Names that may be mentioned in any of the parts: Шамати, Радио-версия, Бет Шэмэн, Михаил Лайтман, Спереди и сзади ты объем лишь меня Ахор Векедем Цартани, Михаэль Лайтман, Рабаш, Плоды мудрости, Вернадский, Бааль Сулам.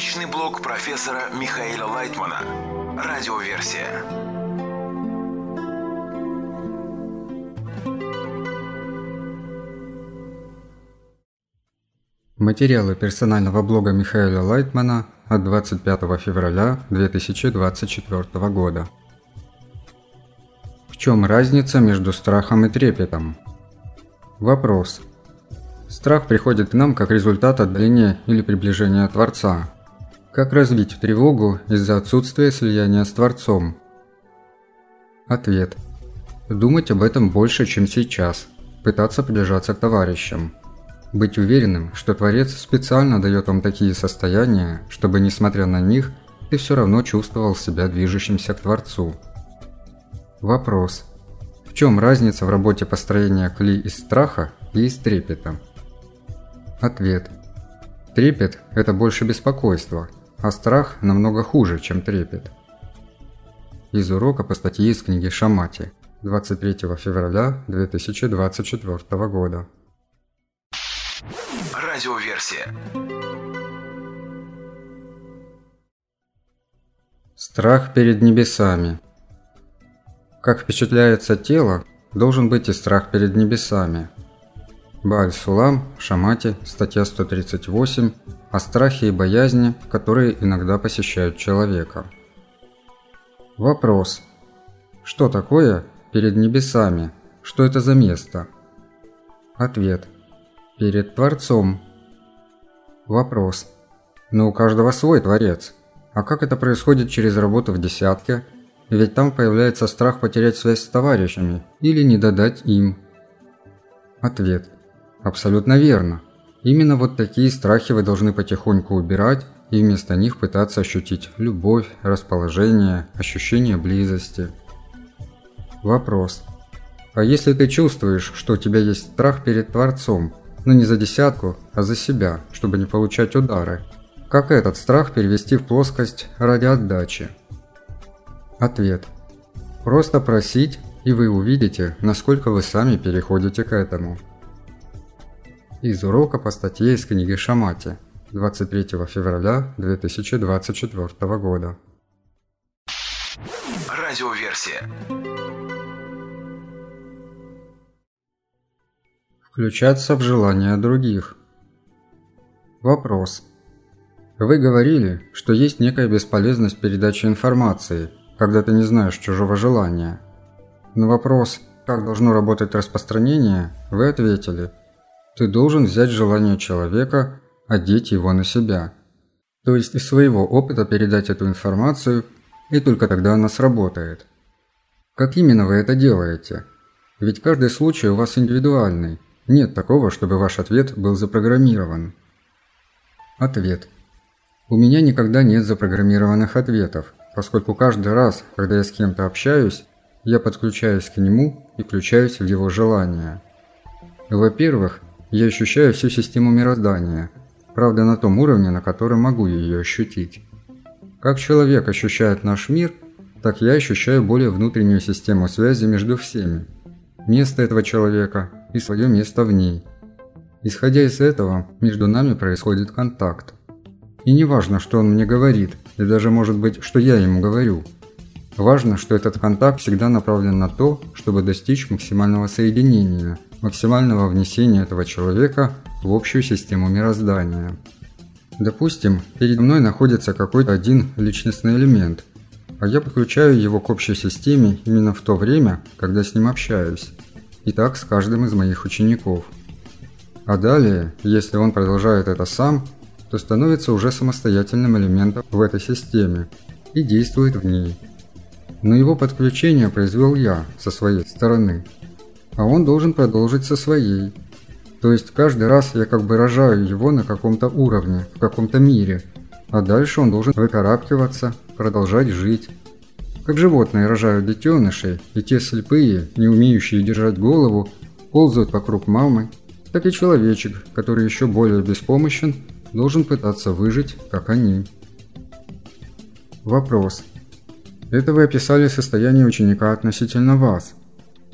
Личный блог профессора Михаила Лайтмана. Радиоверсия. Материалы персонального блога Михаила Лайтмана от 25 февраля 2024 года. В чем разница между страхом и трепетом? Вопрос. Страх приходит к нам как результат отдаления или приближения Творца. Как развить тревогу из-за отсутствия слияния с Творцом? Ответ. Думать об этом больше, чем сейчас. Пытаться приближаться к товарищам. Быть уверенным, что Творец специально дает вам такие состояния, чтобы, несмотря на них, ты все равно чувствовал себя движущимся к Творцу. Вопрос. В чем разница в работе построения кли из страха и из трепета? Ответ. Трепет – это больше беспокойство, а страх намного хуже, чем трепет. Из урока по статье из книги «Шамати» 23 февраля 2024 года. Радиоверсия. Страх перед небесами. Как впечатляется тело, должен быть и страх перед небесами. Бааль Сулам, Шамати, статья 138, о страхе и боязни, которые иногда посещают человека. Вопрос. Что такое перед небесами? Что это за место? Ответ. Перед Творцом. Вопрос. Но у каждого свой Творец. А как это происходит через работу в десятке? Ведь там появляется страх потерять связь с товарищами или не додать им. Ответ. Абсолютно верно. Именно вот такие страхи вы должны потихоньку убирать и вместо них пытаться ощутить любовь, расположение, ощущение близости. Вопрос. А если ты чувствуешь, что у тебя есть страх перед Творцом, но не за десятку, а за себя, чтобы не получать удары, как этот страх перевести в плоскость ради отдачи? Ответ. Просто просить, и вы увидите, насколько вы сами переходите к этому. Из урока по статье из книги «Шамати» 23 февраля 2024 года. Радиоверсия. Включаться в желания других. Вопрос. Вы говорили, что есть некая бесполезность передачи информации, когда ты не знаешь чужого желания. На вопрос, как должно работать распространение, вы ответили: ты должен взять желание человека, одеть его на себя. То есть из своего опыта передать эту информацию, и только тогда она сработает. Как именно вы это делаете? Ведь каждый случай у вас индивидуальный. Нет такого, чтобы ваш ответ был запрограммирован. Ответ. У меня никогда нет запрограммированных ответов, поскольку каждый раз, когда я с кем-то общаюсь, я подключаюсь к нему и включаюсь в его желания. Во-первых, я ощущаю всю систему мироздания, правда на том уровне, на котором могу ее ощутить. Как человек ощущает наш мир, так я ощущаю более внутреннюю систему связи между всеми, место этого человека и свое место в ней. Исходя из этого, между нами происходит контакт. И не важно, что он мне говорит, и даже может быть, что я ему говорю. Важно, что этот контакт всегда направлен на то, чтобы достичь максимального соединения, максимального внесения этого человека в общую систему мироздания. Допустим, передо мной находится какой-то один личностный элемент, а я подключаю его к общей системе именно в то время, когда с ним общаюсь. И так с каждым из моих учеников. А далее, если он продолжает это сам, то становится уже самостоятельным элементом в этой системе и действует в ней. Но его подключение произвел я со своей стороны, а он должен продолжить со своей. То есть каждый раз я как бы рожаю его на каком-то уровне, в каком-то мире, а дальше он должен выкарабкиваться, продолжать жить. Как животные рожают детенышей, и те слепые, не умеющие держать голову, ползают вокруг мамы, так и человечек, который еще более беспомощен, должен пытаться выжить, как они. Вопрос. Это вы описали состояние ученика относительно вас.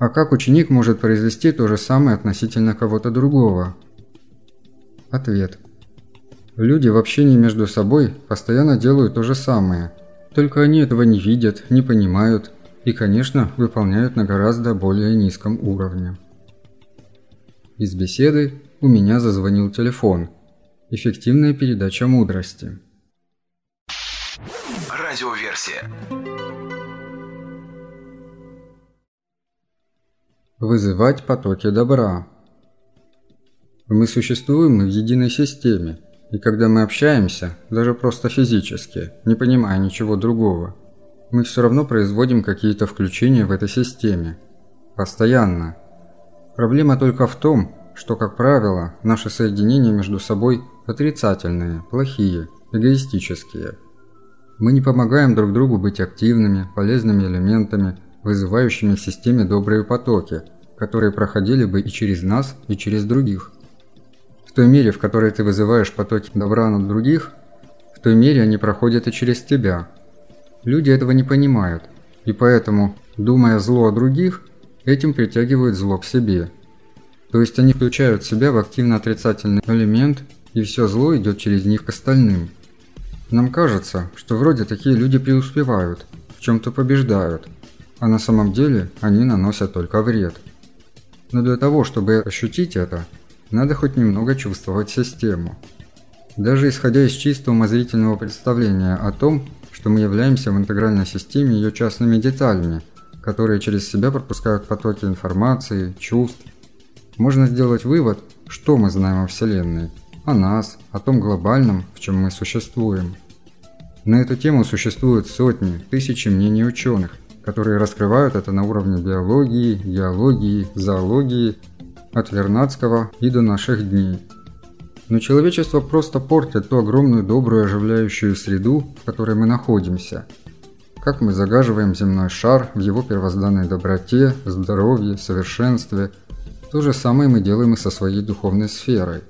А как ученик может произвести то же самое относительно кого-то другого? Ответ. Люди в общении между собой постоянно делают то же самое, только они этого не видят, не понимают и, конечно, выполняют на гораздо более низком уровне. Из беседы у меня зазвонил телефон. Эффективная передача мудрости. Радиоверсия. Вызывать потоки добра. Мы существуем в единой системе, и когда мы общаемся, даже просто физически, не понимая ничего другого, мы все равно производим какие-то включения в этой системе. Постоянно. Проблема только в том, что, как правило, наши соединения между собой отрицательные, плохие, эгоистические. Мы не помогаем друг другу быть активными, полезными элементами, вызывающими в системе добрые потоки, которые проходили бы и через нас, и через других. В той мере, в которой ты вызываешь потоки добра на других, в той мере они проходят и через тебя. Люди этого не понимают, и поэтому, думая зло о других, этим притягивают зло к себе. То есть они включают в себя в активно-отрицательный элемент, и все зло идет через них к остальным. Нам кажется, что вроде такие люди преуспевают, в чем-то побеждают, а на самом деле они наносят только вред. Но для того, чтобы ощутить это, надо хоть немного чувствовать систему. Даже исходя из чисто умозрительного представления о том, что мы являемся в интегральной системе ее частными деталями, которые через себя пропускают потоки информации, чувств, можно сделать вывод, что мы знаем о Вселенной, о нас, о том глобальном, в чем мы существуем. На эту тему существуют сотни, тысячи мнений ученых, которые раскрывают это на уровне биологии, геологии, зоологии, от Вернадского и до наших дней. Но человечество просто портит ту огромную добрую оживляющую среду, в которой мы находимся. Как мы загаживаем земной шар в его первозданной доброте, здоровье, совершенстве. То же самое мы делаем и со своей духовной сферой.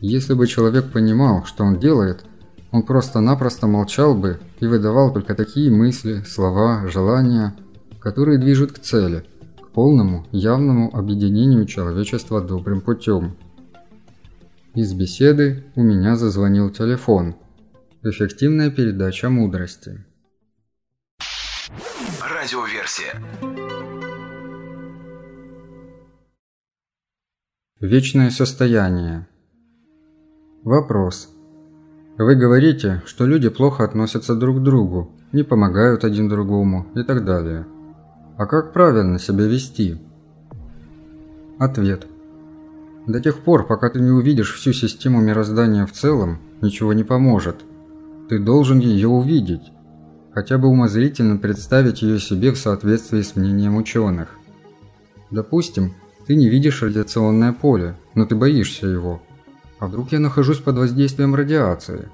Если бы человек понимал, что он делает, он просто-напросто молчал бы и выдавал только такие мысли, слова, желания, которые движут к цели, к полному, явному объединению человечества добрым путем. Из беседы у меня зазвонил телефон. Эффективная передача мудрости. Радиоверсия. Вечное состояние. Вопрос. Вы говорите, что люди плохо относятся друг к другу, не помогают один другому и так далее. А как правильно себя вести? Ответ. До тех пор, пока ты не увидишь всю систему мироздания в целом, ничего не поможет. Ты должен ее увидеть, хотя бы умозрительно представить ее себе в соответствии с мнением ученых. Допустим, ты не видишь радиационное поле, но ты боишься его. А вдруг я нахожусь под воздействием радиации?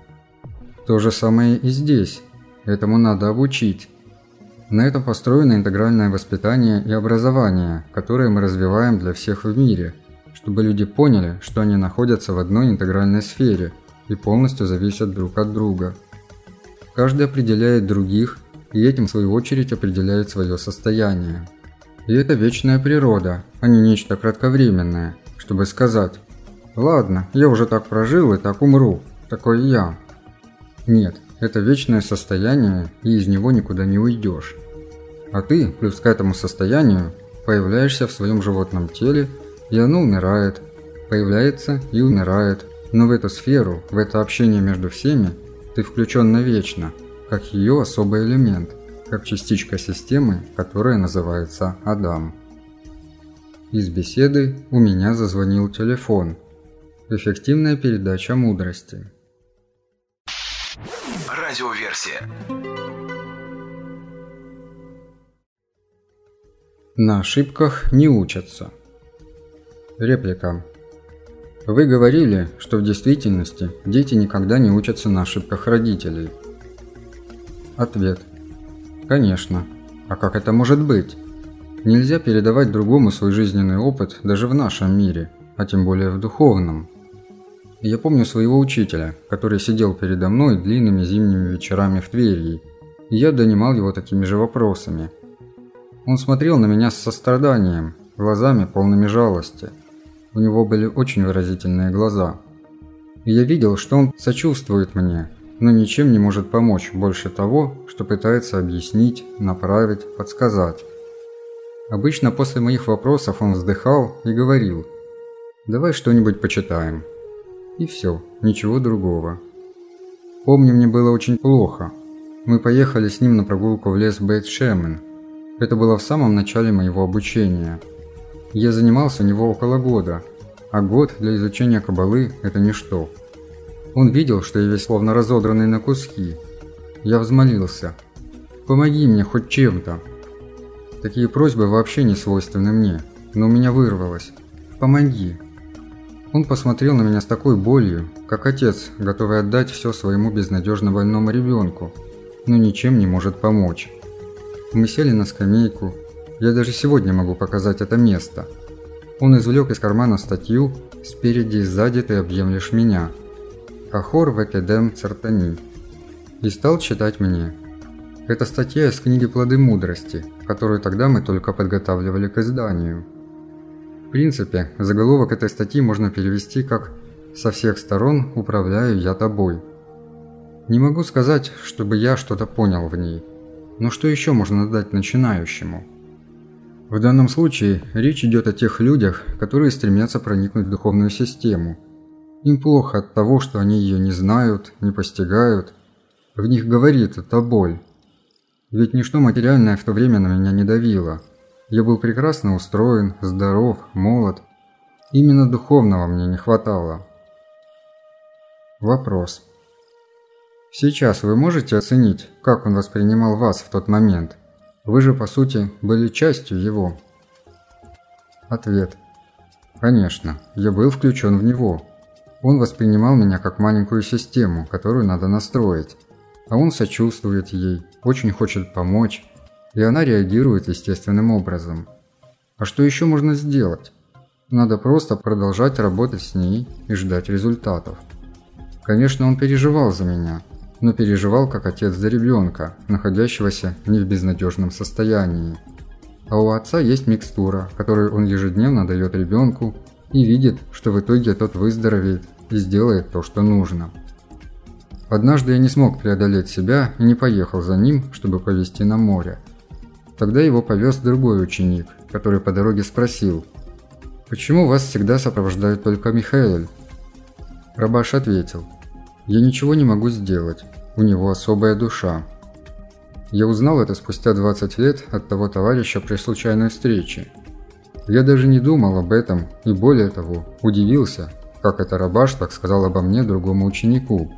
То же самое и здесь. Этому надо обучить. На этом построено интегральное воспитание и образование, которое мы развиваем для всех в мире, чтобы люди поняли, что они находятся в одной интегральной сфере и полностью зависят друг от друга. Каждый определяет других, и этим в свою очередь определяет свое состояние. И это вечная природа, а не нечто кратковременное, чтобы сказать: «Ладно, я уже так прожил и так умру, такой я». Нет, это вечное состояние, и из него никуда не уйдешь. А ты, плюс к этому состоянию, появляешься в своем животном теле, и оно умирает, появляется и умирает, но в эту сферу, в это общение между всеми, ты включен навечно, как ее особый элемент, как частичка системы, которая называется Адам. Из беседы у меня зазвонил телефон. Эффективная передача мудрости. Радиоверсия. На ошибках не учатся. Реплика. Вы говорили, что в действительности дети никогда не учатся на ошибках родителей. Ответ. Конечно. А как это может быть? Нельзя передавать другому свой жизненный опыт даже в нашем мире, а тем более в духовном. Я помню своего учителя, который сидел передо мной длинными зимними вечерами в Твери, и я донимал его такими же вопросами. Он смотрел на меня с состраданием, глазами полными жалости. У него были очень выразительные глаза. и я видел, что он сочувствует мне, но ничем не может помочь больше того, что пытается объяснить, направить, подсказать. Обычно после моих вопросов он вздыхал и говорил: «Давай что-нибудь почитаем». И все, ничего другого. Помню, мне было очень плохо. Мы поехали с ним на прогулку в лес Бет Шэмэн. Это было в самом начале моего обучения. Я занимался у него около года, а год для изучения каббалы – это ничто. Он видел, что я весь словно разодранный на куски. Я взмолился: «Помоги мне хоть чем-то». Такие просьбы вообще не свойственны мне, но у меня вырвалось: «Помоги». Он посмотрел на меня с такой болью, как отец, готовый отдать все своему безнадежно больному ребенку, но ничем не может помочь. Мы сели на скамейку, я даже сегодня могу показать это место. Он извлек из кармана статью «Спереди и сзади ты объем лишь меня» Ахор Векедем Цартани и стал читать мне. Это статья из книги «Плоды мудрости», которую тогда мы только подготавливали к изданию. В принципе, заголовок этой статьи можно перевести как «Со всех сторон управляю я тобой». Не могу сказать, чтобы я что-то понял в ней, но что еще можно дать начинающему? В данном случае речь идет о тех людях, которые стремятся проникнуть в духовную систему. Им плохо от того, что они ее не знают, не постигают. В них говорит эта боль. Ведь ничто материальное в то время на меня не давило. Я был прекрасно устроен, здоров, молод. Именно духовного мне не хватало. Вопрос. Сейчас вы можете оценить, как он воспринимал вас в тот момент? Вы же, по сути, были частью его. Ответ. Конечно, я был включен в него. Он воспринимал меня как маленькую систему, которую надо настроить. А он сочувствует ей, очень хочет помочь, и она реагирует естественным образом. А что еще можно сделать? Надо просто продолжать работать с ней и ждать результатов. Конечно, он переживал за меня, но переживал как отец за ребенка, находящегося не в безнадежном состоянии. А у отца есть микстура, которую он ежедневно дает ребенку и видит, что в итоге тот выздоровеет и сделает то, что нужно. Однажды я не смог преодолеть себя и не поехал за ним, чтобы повезти на море. Тогда его повез другой ученик, который по дороге спросил: «Почему вас всегда сопровождает только Михаэль?» Рабаш ответил: «Я ничего не могу сделать, у него особая душа». Я узнал это спустя 20 лет от того товарища при случайной встрече. Я даже не думал об этом и, более того, удивился, как это Рабаш так сказал обо мне другому ученику.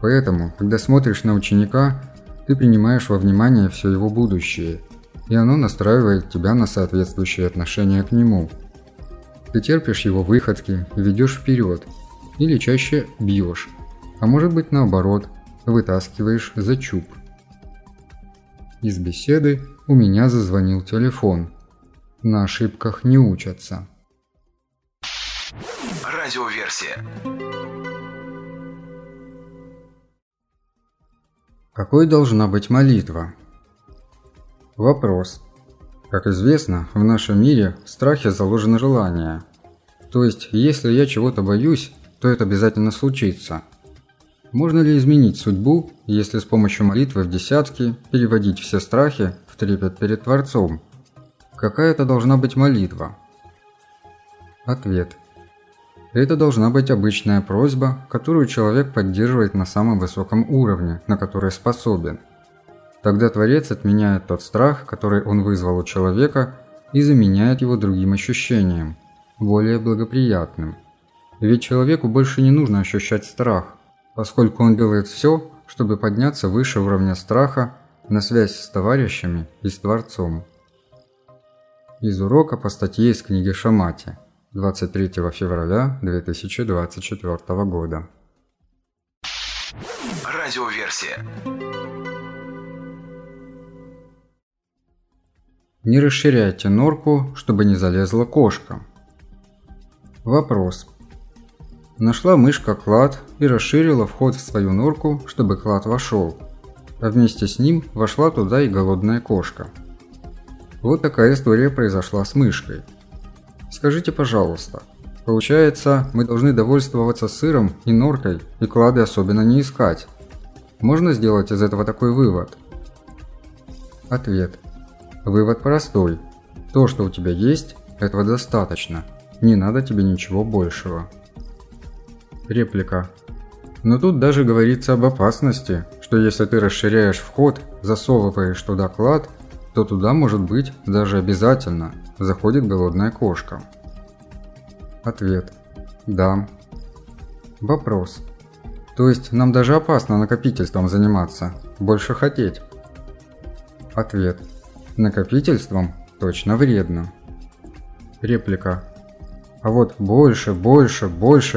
Поэтому, когда смотришь на ученика, ты принимаешь во внимание все его будущее, и оно настраивает тебя на соответствующее отношение к нему. Ты терпишь его выходки и ведешь вперед, или чаще бьешь, а может быть наоборот, вытаскиваешь за чуб. Из беседы у меня зазвонил телефон. На ошибках не учатся. Радиоверсия. Какой должна быть молитва? Вопрос. Как известно, в нашем мире в страхе заложено желание. То есть, если я чего-то боюсь, то это обязательно случится. Можно ли изменить судьбу, если с помощью молитвы в десятки переводить все страхи в трепет перед Творцом? Какая это должна быть молитва? Ответ. Это должна быть обычная просьба, которую человек поддерживает на самом высоком уровне, на который способен. Тогда Творец отменяет тот страх, который он вызвал у человека, и заменяет его другим ощущением, более благоприятным. Ведь человеку больше не нужно ощущать страх, поскольку он делает все, чтобы подняться выше уровня страха на связь с товарищами и с Творцом. Из урока по статье из книги «Шамати». 23 февраля 2024 года. Радиоверсия. Не расширяйте норку, чтобы не залезла кошка. Вопрос. Нашла мышка клад и расширила вход в свою норку, чтобы клад вошел, а вместе с ним вошла туда и голодная кошка. Вот такая история произошла с мышкой. Скажите, пожалуйста, Получается, мы должны довольствоваться сыром и норкой и клады особенно не искать. Можно сделать из этого такой вывод? Ответ. Вывод простой. То, что у тебя есть, этого достаточно. Не надо тебе ничего большего. Реплика. Но тут даже говорится об опасности, что если ты расширяешь вход, засовываешь туда клад, то туда, может быть, даже обязательно заходит голодная кошка. Ответ. Да. Вопрос. То есть нам даже опасно накопительством заниматься, больше хотеть? Ответ. Накопительством точно вредно. Реплика. А вот больше,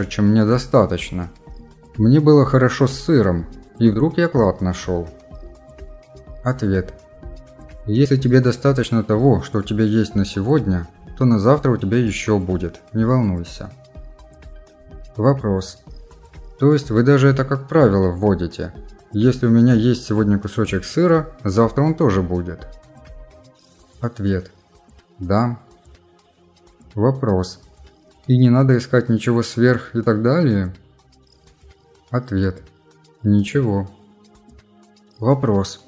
чем мне достаточно. Мне было хорошо с сыром, и вдруг я клад нашел. Ответ. Если тебе достаточно того, что у тебя есть на сегодня, то на завтра у тебя еще будет, не волнуйся. Вопрос. То есть вы даже это как правило вводите? Если у меня есть сегодня кусочек сыра, завтра он тоже будет? Ответ. Да. Вопрос. И не надо искать ничего сверх и так далее? Ответ. Ничего. Вопрос.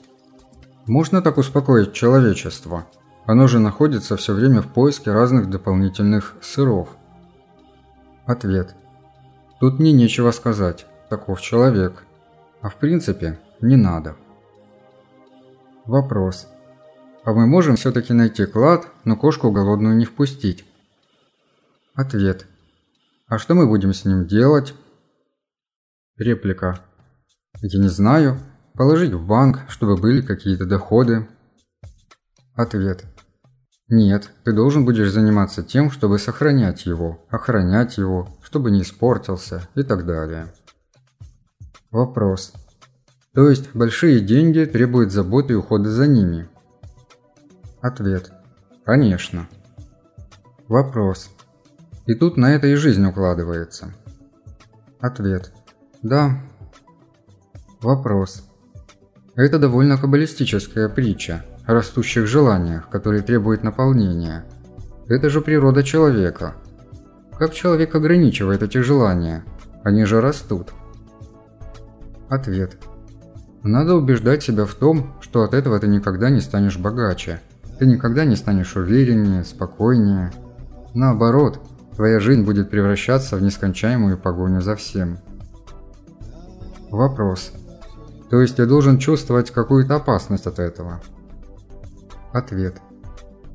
Можно так успокоить человечество? Оно же находится все время в поиске разных дополнительных сыров. Ответ. Тут мне нечего сказать, таков человек. А в принципе, не надо. Вопрос. А мы можем все-таки найти клад, но кошку голодную не впустить? Ответ. А что мы будем с ним делать? Реплика. Я не знаю. Положить в банк, чтобы были какие-то доходы. Ответ. Нет, ты должен будешь заниматься тем, чтобы сохранять его, охранять его, чтобы не испортился и так далее. Вопрос. То есть большие деньги требуют заботы и ухода за ними? Ответ. Конечно. Вопрос. И тут на это и жизнь укладывается. Ответ. Да. Вопрос. Это довольно каббалистическая притча о растущих желаниях, которые требуют наполнения. Это же природа человека. Как человек ограничивает эти желания? Они же растут. Ответ. Надо убеждать себя в том, что от этого ты никогда не станешь богаче. Ты никогда не станешь увереннее, спокойнее. Наоборот, твоя жизнь будет превращаться в нескончаемую погоню за всем. Вопрос. То есть я должен чувствовать какую-то опасность от этого? Ответ.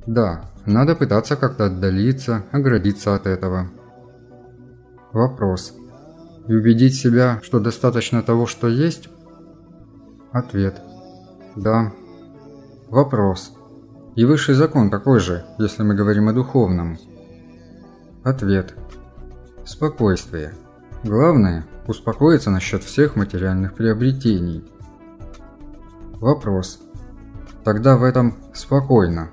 Да, надо пытаться как-то отдалиться, оградиться от этого. Вопрос. И убедить себя, что достаточно того, что есть? Ответ. Да. Вопрос. И высший закон такой же, если мы говорим о духовном? Ответ. Спокойствие. Главное – успокоиться насчет всех материальных приобретений. Вопрос. Тогда в этом спокойно.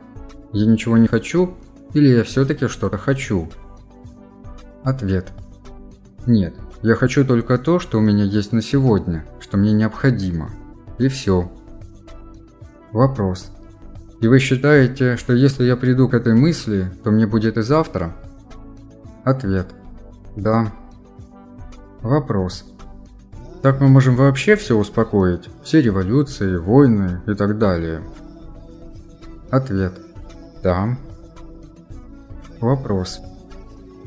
Я ничего не хочу или я все-таки что-то хочу? Ответ. Нет, я хочу только то, что у меня есть на сегодня, что мне необходимо. И все. Вопрос. И вы считаете, что если я приду к этой мысли, то мне будет и завтра? Ответ. Да. Вопрос. Так мы можем вообще все успокоить? Все революции, войны и так далее? Ответ. Да. Вопрос.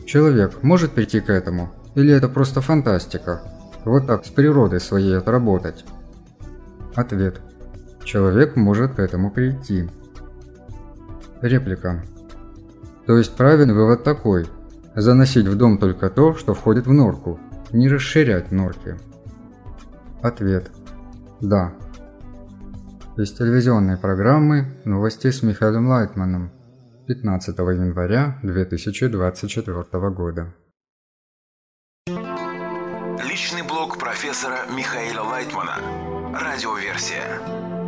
Человек может прийти к этому? Или это просто фантастика? Вот так с природой своей отработать? Ответ. Человек может к этому прийти. Реплика. То есть правильный вывод такой. Заносить в дом только то, что входит в норку. Не расширять норки. Ответ. Да. Из телевизионной программы «Новости с Михаилом Лайтманом» 15 января 2024 года. Личный блог профессора Михаила Лайтмана. Радиоверсия.